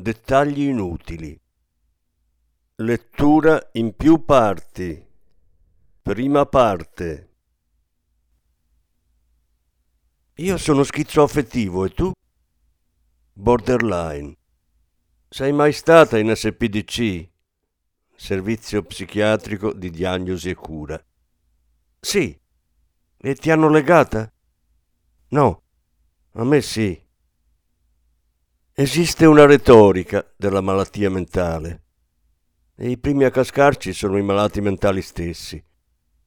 Dettagli inutili. Lettura in più parti. Prima parte. Io sono schizoaffettivo e tu? Borderline. Sei mai stata in SPDC? Servizio psichiatrico di diagnosi e cura. Sì. E ti hanno legata? No. A me sì. Esiste una retorica della malattia mentale e i primi a cascarci sono i malati mentali stessi,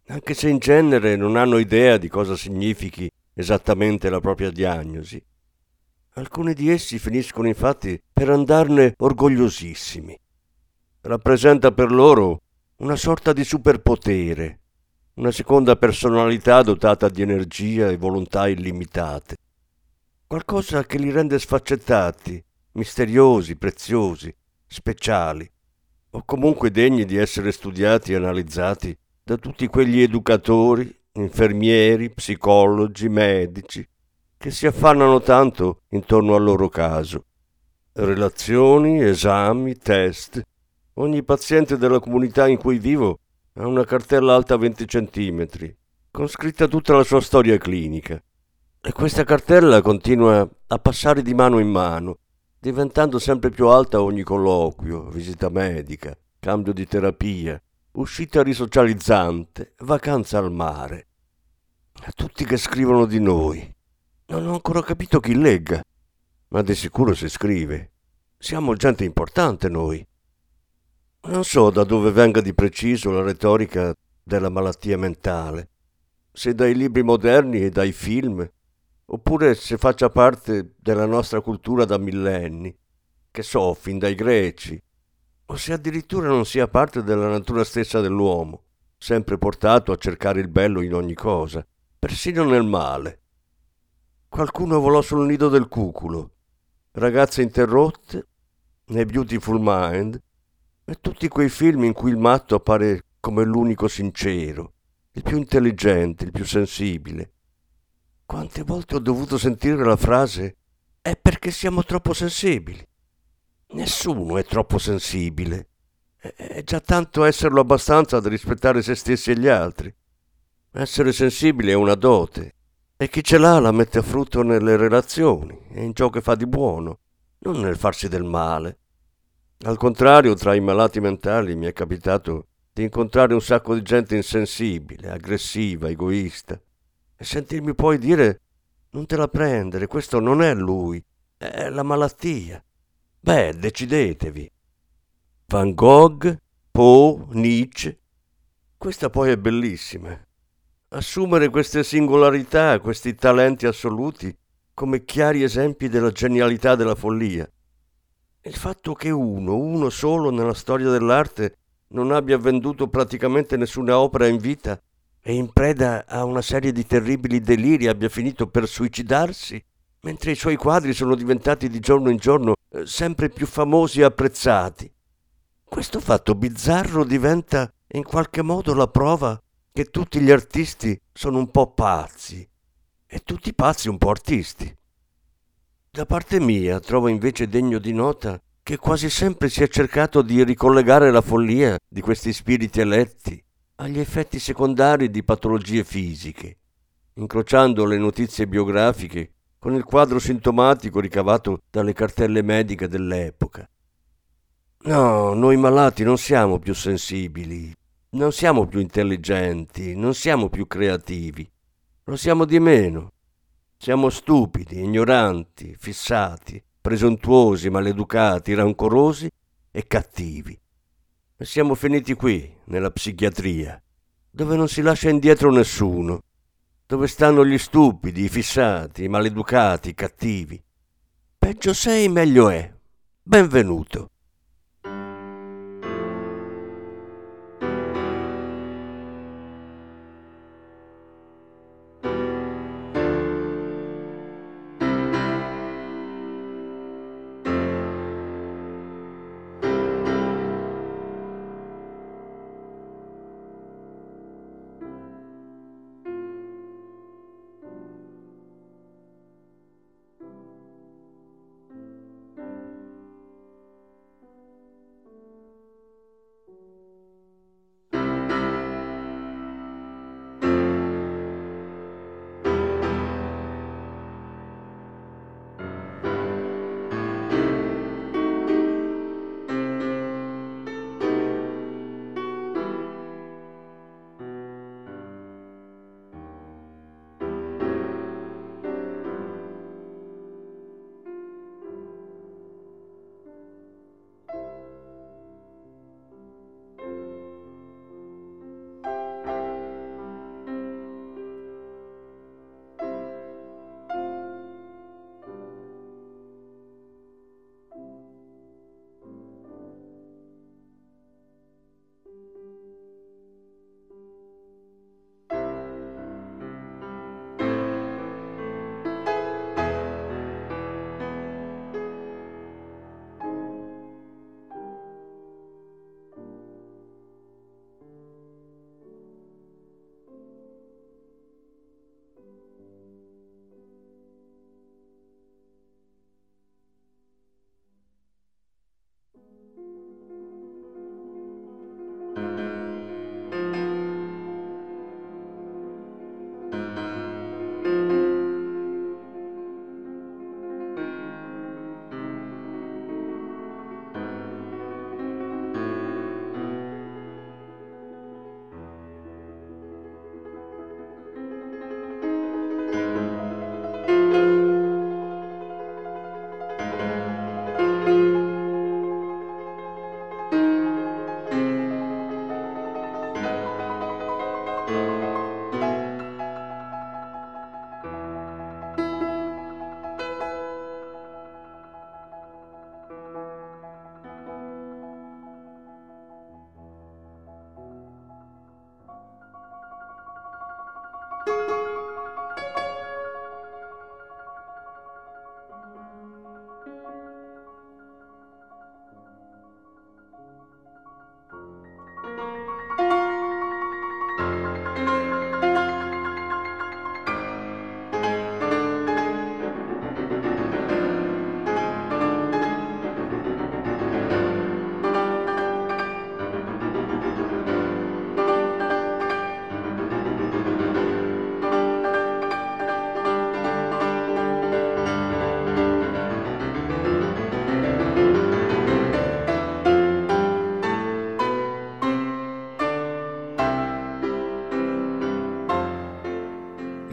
anche se in genere non hanno idea di cosa significhi esattamente la propria diagnosi. Alcuni di essi finiscono infatti per andarne orgogliosissimi. Rappresenta per loro una sorta di superpotere, una seconda personalità dotata di energia e volontà illimitate. Qualcosa che li rende sfaccettati, misteriosi, preziosi, speciali, o comunque degni di essere studiati e analizzati da tutti quegli educatori, infermieri, psicologi, medici, che si affannano tanto intorno al loro caso. Relazioni, esami, test. Ogni paziente della comunità in cui vivo ha una cartella alta 20 centimetri, con scritta tutta la sua storia clinica. E questa cartella continua a passare di mano in mano, diventando sempre più alta ogni colloquio, visita medica, cambio di terapia, uscita risocializzante, vacanza al mare. A tutti che scrivono di noi. Non ho ancora capito chi legga, ma di sicuro si scrive. Siamo gente importante noi. Non so da dove venga di preciso la retorica della malattia mentale, se dai libri moderni e dai film, oppure se faccia parte della nostra cultura da millenni, che so, fin dai greci, o se addirittura non sia parte della natura stessa dell'uomo, sempre portato a cercare il bello in ogni cosa, persino nel male. Qualcuno volò sul nido del cuculo, ragazze interrotte, nei Beautiful Mind, e tutti quei film in cui il matto appare come l'unico sincero, il più intelligente, il più sensibile. Quante volte ho dovuto sentire la frase «è perché siamo troppo sensibili». Nessuno è troppo sensibile. È già tanto esserlo abbastanza da rispettare se stessi e gli altri. Essere sensibili è una dote e chi ce l'ha la mette a frutto nelle relazioni e in ciò che fa di buono, non nel farsi del male. Al contrario, tra i malati mentali mi è capitato di incontrare un sacco di gente insensibile, aggressiva, egoista. E sentirmi poi dire «non te la prendere, questo non è lui, è la malattia». Beh, decidetevi. Van Gogh, Poe, Nietzsche. Questa poi è bellissima. Assumere queste singolarità, questi talenti assoluti, come chiari esempi della genialità della follia. Il fatto che uno solo nella storia dell'arte, non abbia venduto praticamente nessuna opera in vita, e in preda a una serie di terribili deliri abbia finito per suicidarsi, mentre i suoi quadri sono diventati di giorno in giorno sempre più famosi e apprezzati. Questo fatto bizzarro diventa in qualche modo la prova che tutti gli artisti sono un po' pazzi e tutti i pazzi un po' artisti. Da parte mia trovo invece degno di nota che quasi sempre si è cercato di ricollegare la follia di questi spiriti eletti agli effetti secondari di patologie fisiche, incrociando le notizie biografiche con il quadro sintomatico ricavato dalle cartelle mediche dell'epoca. No, noi malati non siamo più sensibili, non siamo più intelligenti, non siamo più creativi, lo siamo di meno. Siamo stupidi, ignoranti, fissati, presuntuosi, maleducati, rancorosi e cattivi. Siamo finiti qui, nella psichiatria, dove non si lascia indietro nessuno, dove stanno gli stupidi, i fissati, i maleducati, i cattivi. Peggio sei, meglio è. Benvenuto.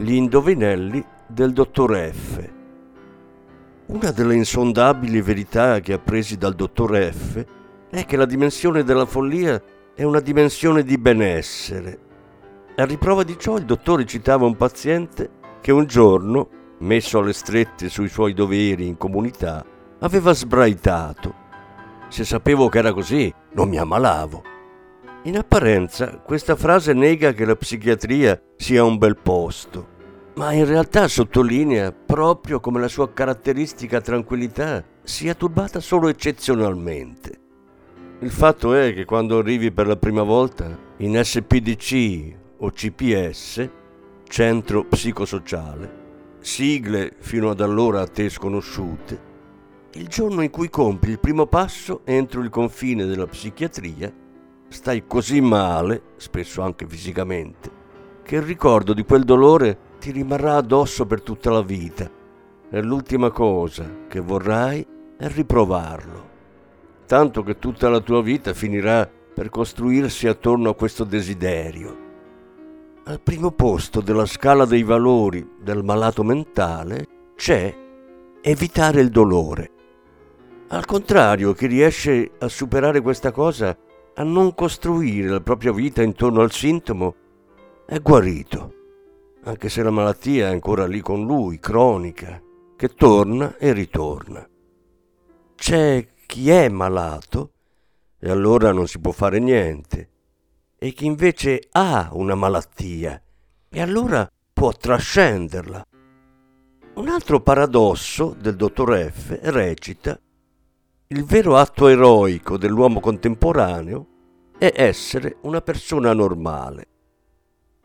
Gli indovinelli del dottor F. Una delle insondabili verità che appresi dal dottor F è che la dimensione della follia è una dimensione di benessere. A riprova di ciò il dottore citava un paziente che un giorno, messo alle strette sui suoi doveri in comunità, aveva sbraitato. Se sapevo che era così, non mi ammalavo. In apparenza, questa frase nega che la psichiatria sia un bel posto, ma in realtà sottolinea proprio come la sua caratteristica tranquillità sia turbata solo eccezionalmente. Il fatto è che quando arrivi per la prima volta in SPDC o CPS, centro psicosociale, sigle fino ad allora a te sconosciute, il giorno in cui compi il primo passo entro il confine della psichiatria, stai così male, spesso anche fisicamente, che il ricordo di quel dolore ti rimarrà addosso per tutta la vita e l'ultima cosa che vorrai è riprovarlo, tanto che tutta la tua vita finirà per costruirsi attorno a questo desiderio. Al primo posto della scala dei valori del malato mentale c'è evitare il dolore. Al contrario, chi riesce a superare questa cosa, a non costruire la propria vita intorno al sintomo, è guarito, anche se la malattia è ancora lì con lui, cronica, che torna e ritorna. C'è chi è malato e allora non si può fare niente, e chi invece ha una malattia e allora può trascenderla. Un altro paradosso del dottor F recita: il vero atto eroico dell'uomo contemporaneo è essere una persona normale.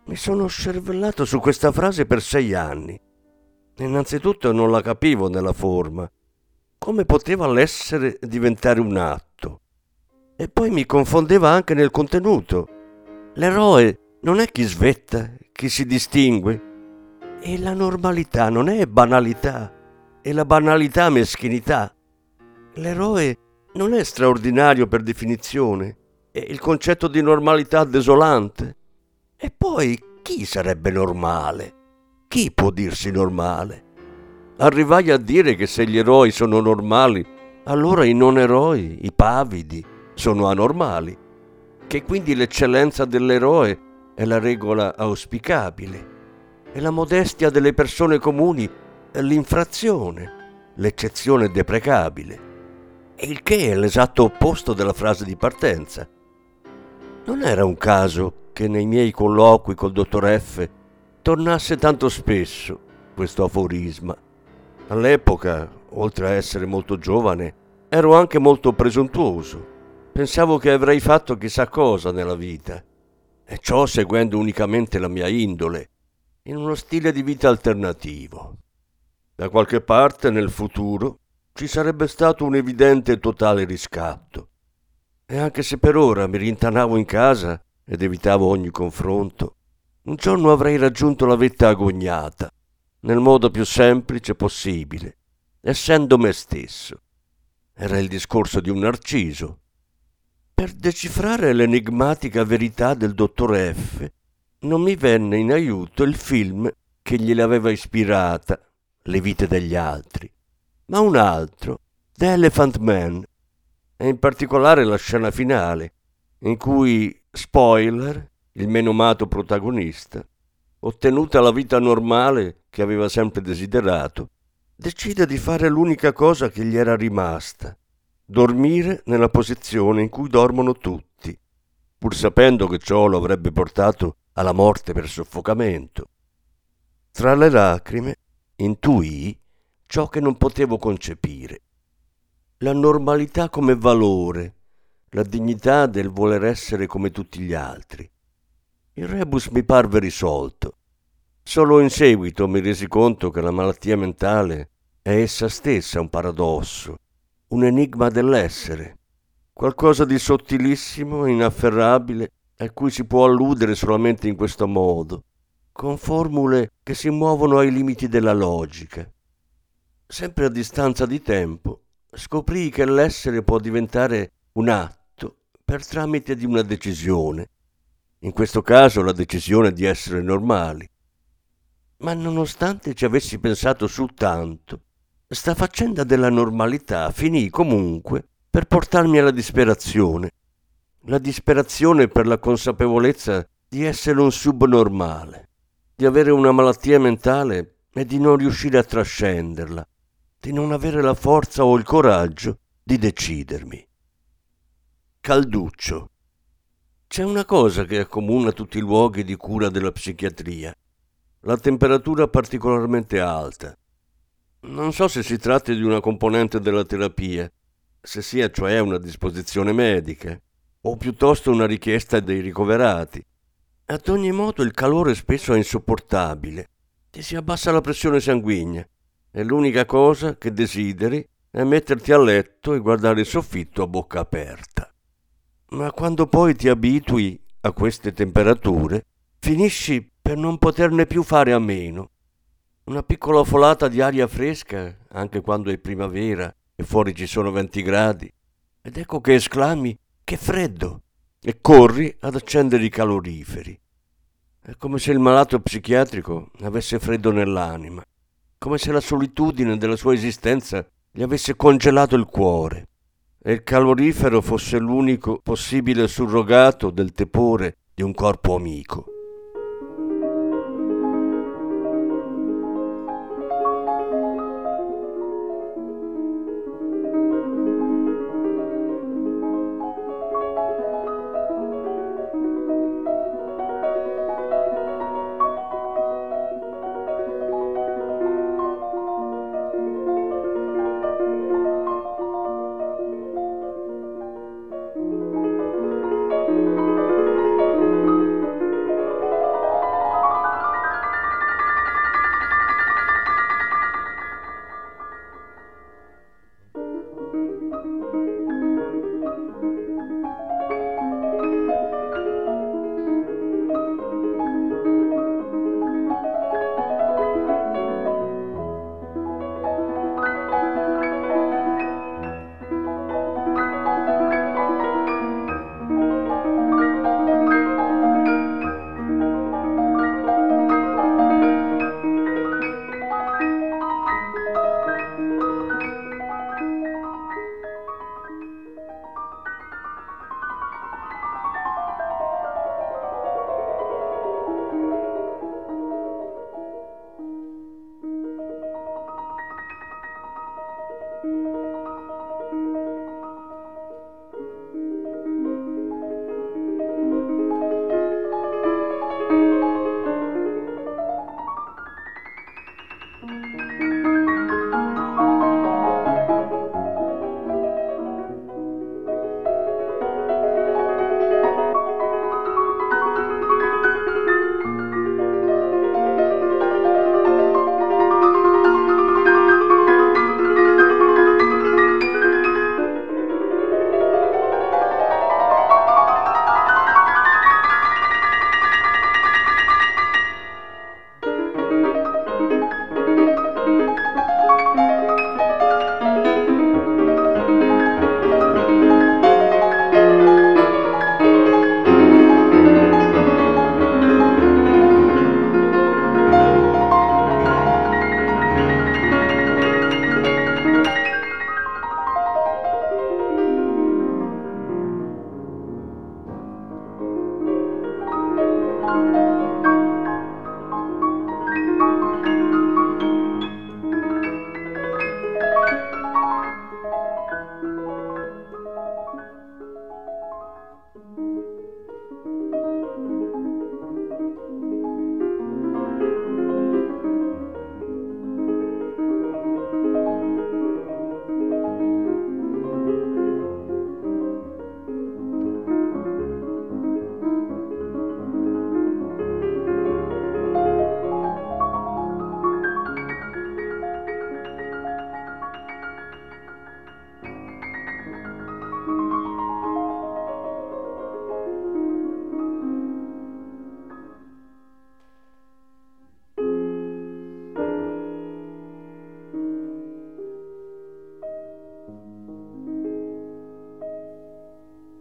Mi sono scervellato su questa frase per 6 anni. Innanzitutto non la capivo nella forma. Come poteva l'essere diventare un atto? E poi mi confondeva anche nel contenuto. L'eroe non è chi svetta, chi si distingue. E la normalità non è banalità. E la banalità meschinità. L'eroe non è straordinario per definizione, è il concetto di normalità desolante. E poi chi sarebbe normale? Chi può dirsi normale? Arrivai a dire che se gli eroi sono normali, allora i non eroi, i pavidi, sono anormali, che quindi l'eccellenza dell'eroe è la regola auspicabile e la modestia delle persone comuni è l'infrazione, l'eccezione deprecabile. Il che è l'esatto opposto della frase di partenza. Non era un caso che nei miei colloqui col dottor F tornasse tanto spesso questo aforisma. All'epoca, oltre a essere molto giovane, ero anche molto presuntuoso. Pensavo che avrei fatto chissà cosa nella vita, e ciò seguendo unicamente la mia indole, in uno stile di vita alternativo. Da qualche parte nel futuro ci sarebbe stato un evidente e totale riscatto. E anche se per ora mi rintanavo in casa ed evitavo ogni confronto, un giorno avrei raggiunto la vetta agognata, nel modo più semplice possibile, essendo me stesso. Era il discorso di un narciso. Per decifrare l'enigmatica verità del dottor F, non mi venne in aiuto il film che gliel'aveva ispirata, Le vite degli altri, ma un altro, The Elephant Man, e in particolare la scena finale, in cui, spoiler, il menomato protagonista, ottenuta la vita normale che aveva sempre desiderato, decide di fare l'unica cosa che gli era rimasta, dormire nella posizione in cui dormono tutti, pur sapendo che ciò lo avrebbe portato alla morte per soffocamento. Tra le lacrime intuì ciò che non potevo concepire: la normalità come valore, la dignità del voler essere come tutti gli altri. Il rebus mi parve risolto. Solo in seguito mi resi conto che la malattia mentale è essa stessa un paradosso, un enigma dell'essere, qualcosa di sottilissimo e inafferrabile a cui si può alludere solamente in questo modo, con formule che si muovono ai limiti della logica. Sempre a distanza di tempo, scoprii che l'essere può diventare un atto per tramite di una decisione, in questo caso la decisione di essere normali. Ma nonostante ci avessi pensato su tanto, sta faccenda della normalità finì comunque per portarmi alla disperazione. La disperazione per la consapevolezza di essere un subnormale, di avere una malattia mentale e di non riuscire a trascenderla, di non avere la forza o il coraggio di decidermi. Calduccio. C'è una cosa che accomuna tutti i luoghi di cura della psichiatria: la temperatura particolarmente alta. Non so se si tratti di una componente della terapia, se sia cioè una disposizione medica, o piuttosto una richiesta dei ricoverati. Ad ogni modo il calore spesso è insopportabile, ti si abbassa la pressione sanguigna e l'unica cosa che desideri è metterti a letto e guardare il soffitto a bocca aperta. Ma quando poi ti abitui a queste temperature, finisci per non poterne più fare a meno. Una piccola folata di aria fresca, anche quando è primavera e fuori ci sono 20 gradi, ed ecco che esclami «Che freddo!» e corri ad accendere i caloriferi. È come se il malato psichiatrico avesse freddo nell'anima, come se la solitudine della sua esistenza gli avesse congelato il cuore e il calorifero fosse l'unico possibile surrogato del tepore di un corpo amico.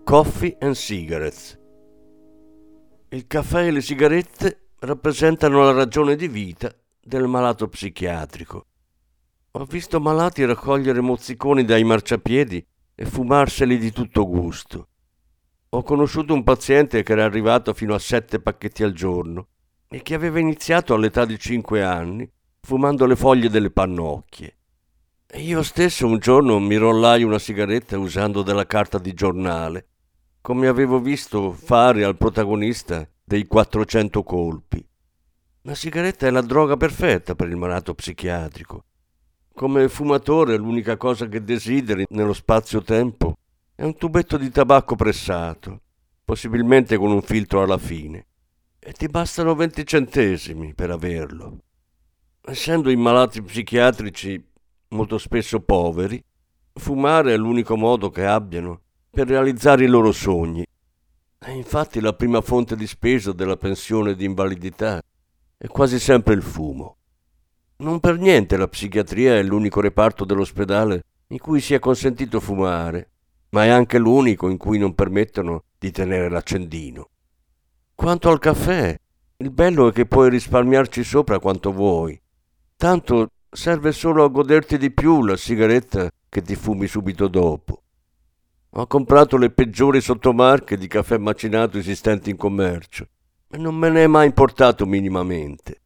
Coffee and cigarettes. Il caffè e le sigarette rappresentano la ragione di vita del malato psichiatrico. Ho visto malati raccogliere mozziconi dai marciapiedi e fumarseli di tutto gusto. Ho conosciuto un paziente che era arrivato fino a 7 pacchetti al giorno e che aveva iniziato all'età di 5 anni fumando le foglie delle pannocchie. E io stesso un giorno mi rollai una sigaretta usando della carta di giornale, come avevo visto fare al protagonista dei 400 colpi. La sigaretta è la droga perfetta per il malato psichiatrico. Come fumatore l'unica cosa che desideri nello spazio-tempo è un tubetto di tabacco pressato, possibilmente con un filtro alla fine, e ti bastano 20 centesimi per averlo. Essendo i malati psichiatrici molto spesso poveri, fumare è l'unico modo che abbiano per realizzare i loro sogni. È infatti la prima fonte di spesa della pensione di invalidità è quasi sempre il fumo. Non per niente la psichiatria è l'unico reparto dell'ospedale in cui si è consentito fumare, ma è anche l'unico in cui non permettono di tenere l'accendino. Quanto al caffè, il bello è che puoi risparmiarci sopra quanto vuoi. Tanto serve solo a goderti di più la sigaretta che ti fumi subito dopo. Ho comprato le peggiori sottomarche di caffè macinato esistenti in commercio e non me ne è mai importato minimamente.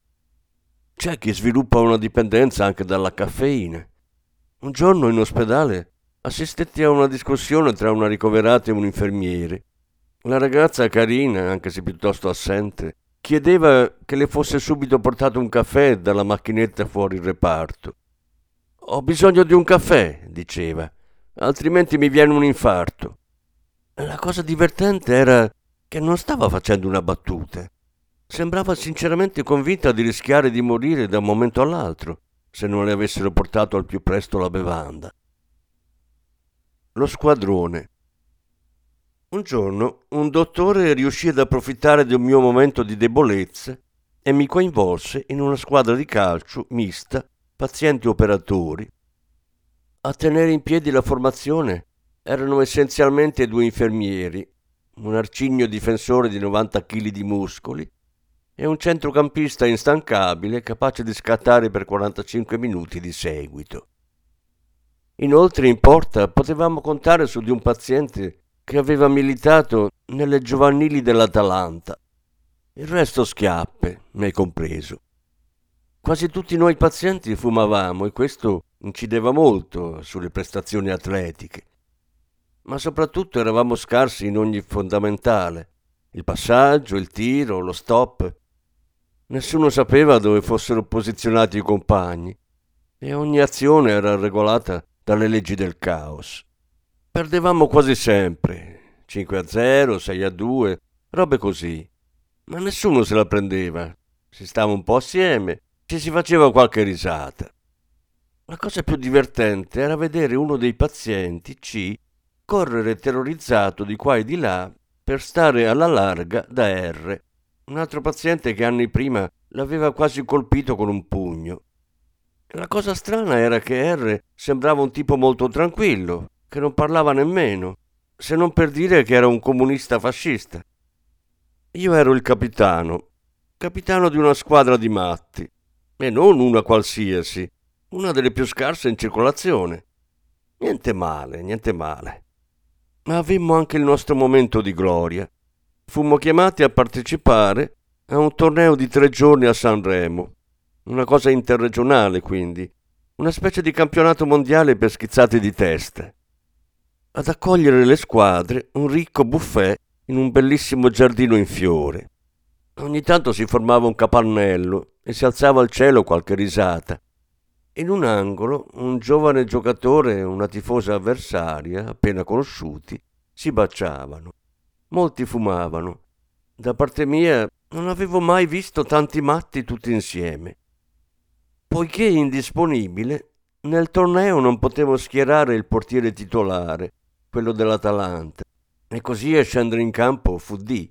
C'è chi sviluppa una dipendenza anche dalla caffeina. Un giorno in ospedale assistetti a una discussione tra una ricoverata e un infermiere. La ragazza, carina, anche se piuttosto assente, chiedeva che le fosse subito portato un caffè dalla macchinetta fuori il reparto. «Ho bisogno di un caffè», diceva, «altrimenti mi viene un infarto». La cosa divertente era che non stava facendo una battuta. Sembrava sinceramente convinta di rischiare di morire da un momento all'altro se non le avessero portato al più presto la bevanda. Lo squadrone. Un giorno un dottore riuscì ad approfittare di un mio momento di debolezza e mi coinvolse in una squadra di calcio mista, pazienti operatori. A tenere in piedi la formazione erano essenzialmente 2 infermieri, un arcigno difensore di 90 kg di muscoli e un centrocampista instancabile capace di scattare per 45 minuti di seguito. Inoltre in porta potevamo contare su di un paziente che aveva militato nelle giovanili dell'Atalanta. Il resto schiappe, me compreso. Quasi tutti noi pazienti fumavamo e questo incideva molto sulle prestazioni atletiche. Ma soprattutto eravamo scarsi in ogni fondamentale: il passaggio, il tiro, lo stop. Nessuno sapeva dove fossero posizionati i compagni e ogni azione era regolata dalle leggi del caos. Perdevamo quasi sempre, 5-0, 6-2, robe così, ma nessuno se la prendeva. Si stava un po' assieme, ci si faceva qualche risata. La cosa più divertente era vedere uno dei pazienti, C, correre terrorizzato di qua e di là per stare alla larga da R, un altro paziente che anni prima l'aveva quasi colpito con un pugno. La cosa strana era che R sembrava un tipo molto tranquillo, che non parlava nemmeno, se non per dire che era un comunista fascista. Io ero il capitano di una squadra di matti, e non una qualsiasi, una delle più scarse in circolazione. Niente male. Ma avemmo anche il nostro momento di gloria. Fummo chiamati a partecipare a un torneo di 3 giorni a Sanremo, una cosa interregionale quindi, una specie di campionato mondiale per schizzati di testa. Ad accogliere le squadre un ricco buffet in un bellissimo giardino in fiore. Ogni tanto si formava un capannello e si alzava al cielo qualche risata. In un angolo un giovane giocatore e una tifosa avversaria, appena conosciuti, si baciavano. Molti fumavano. Da parte mia non avevo mai visto tanti matti tutti insieme. Poiché indisponibile, nel torneo non potevo schierare il portiere titolare, quello dell'Atalanta, e così a scendere in campo fu D,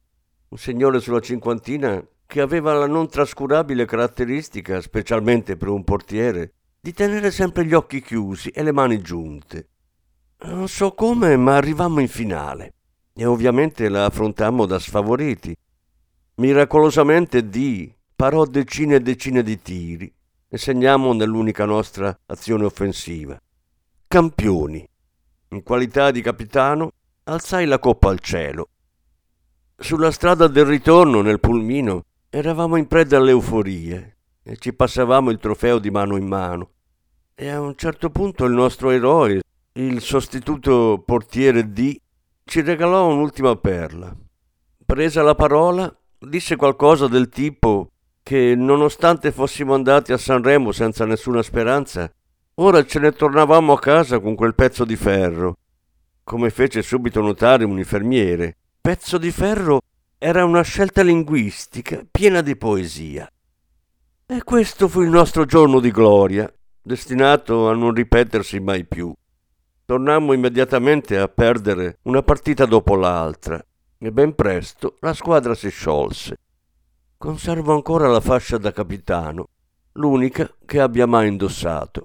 un signore sulla cinquantina che aveva la non trascurabile caratteristica, specialmente per un portiere, di tenere sempre gli occhi chiusi e le mani giunte. Non so come, ma arrivammo in finale e ovviamente la affrontammo da sfavoriti. Miracolosamente D parò decine e decine di tiri, e segniamo nell'unica nostra azione offensiva. Campioni. In qualità di capitano alzai la coppa al cielo. Sulla strada del ritorno nel pulmino eravamo in preda alle euforie e ci passavamo il trofeo di mano in mano. E a un certo punto il nostro eroe, il sostituto portiere D, ci regalò un'ultima perla. Presa la parola, disse qualcosa del tipo che, nonostante fossimo andati a Sanremo senza nessuna speranza, ora ce ne tornavamo a casa con quel pezzo di ferro. Come fece subito notare un infermiere, pezzo di ferro era una scelta linguistica piena di poesia. E questo fu il nostro giorno di gloria, destinato a non ripetersi mai più. Tornammo immediatamente a perdere una partita dopo l'altra e ben presto la squadra si sciolse. Conservo ancora la fascia da capitano, l'unica che abbia mai indossato.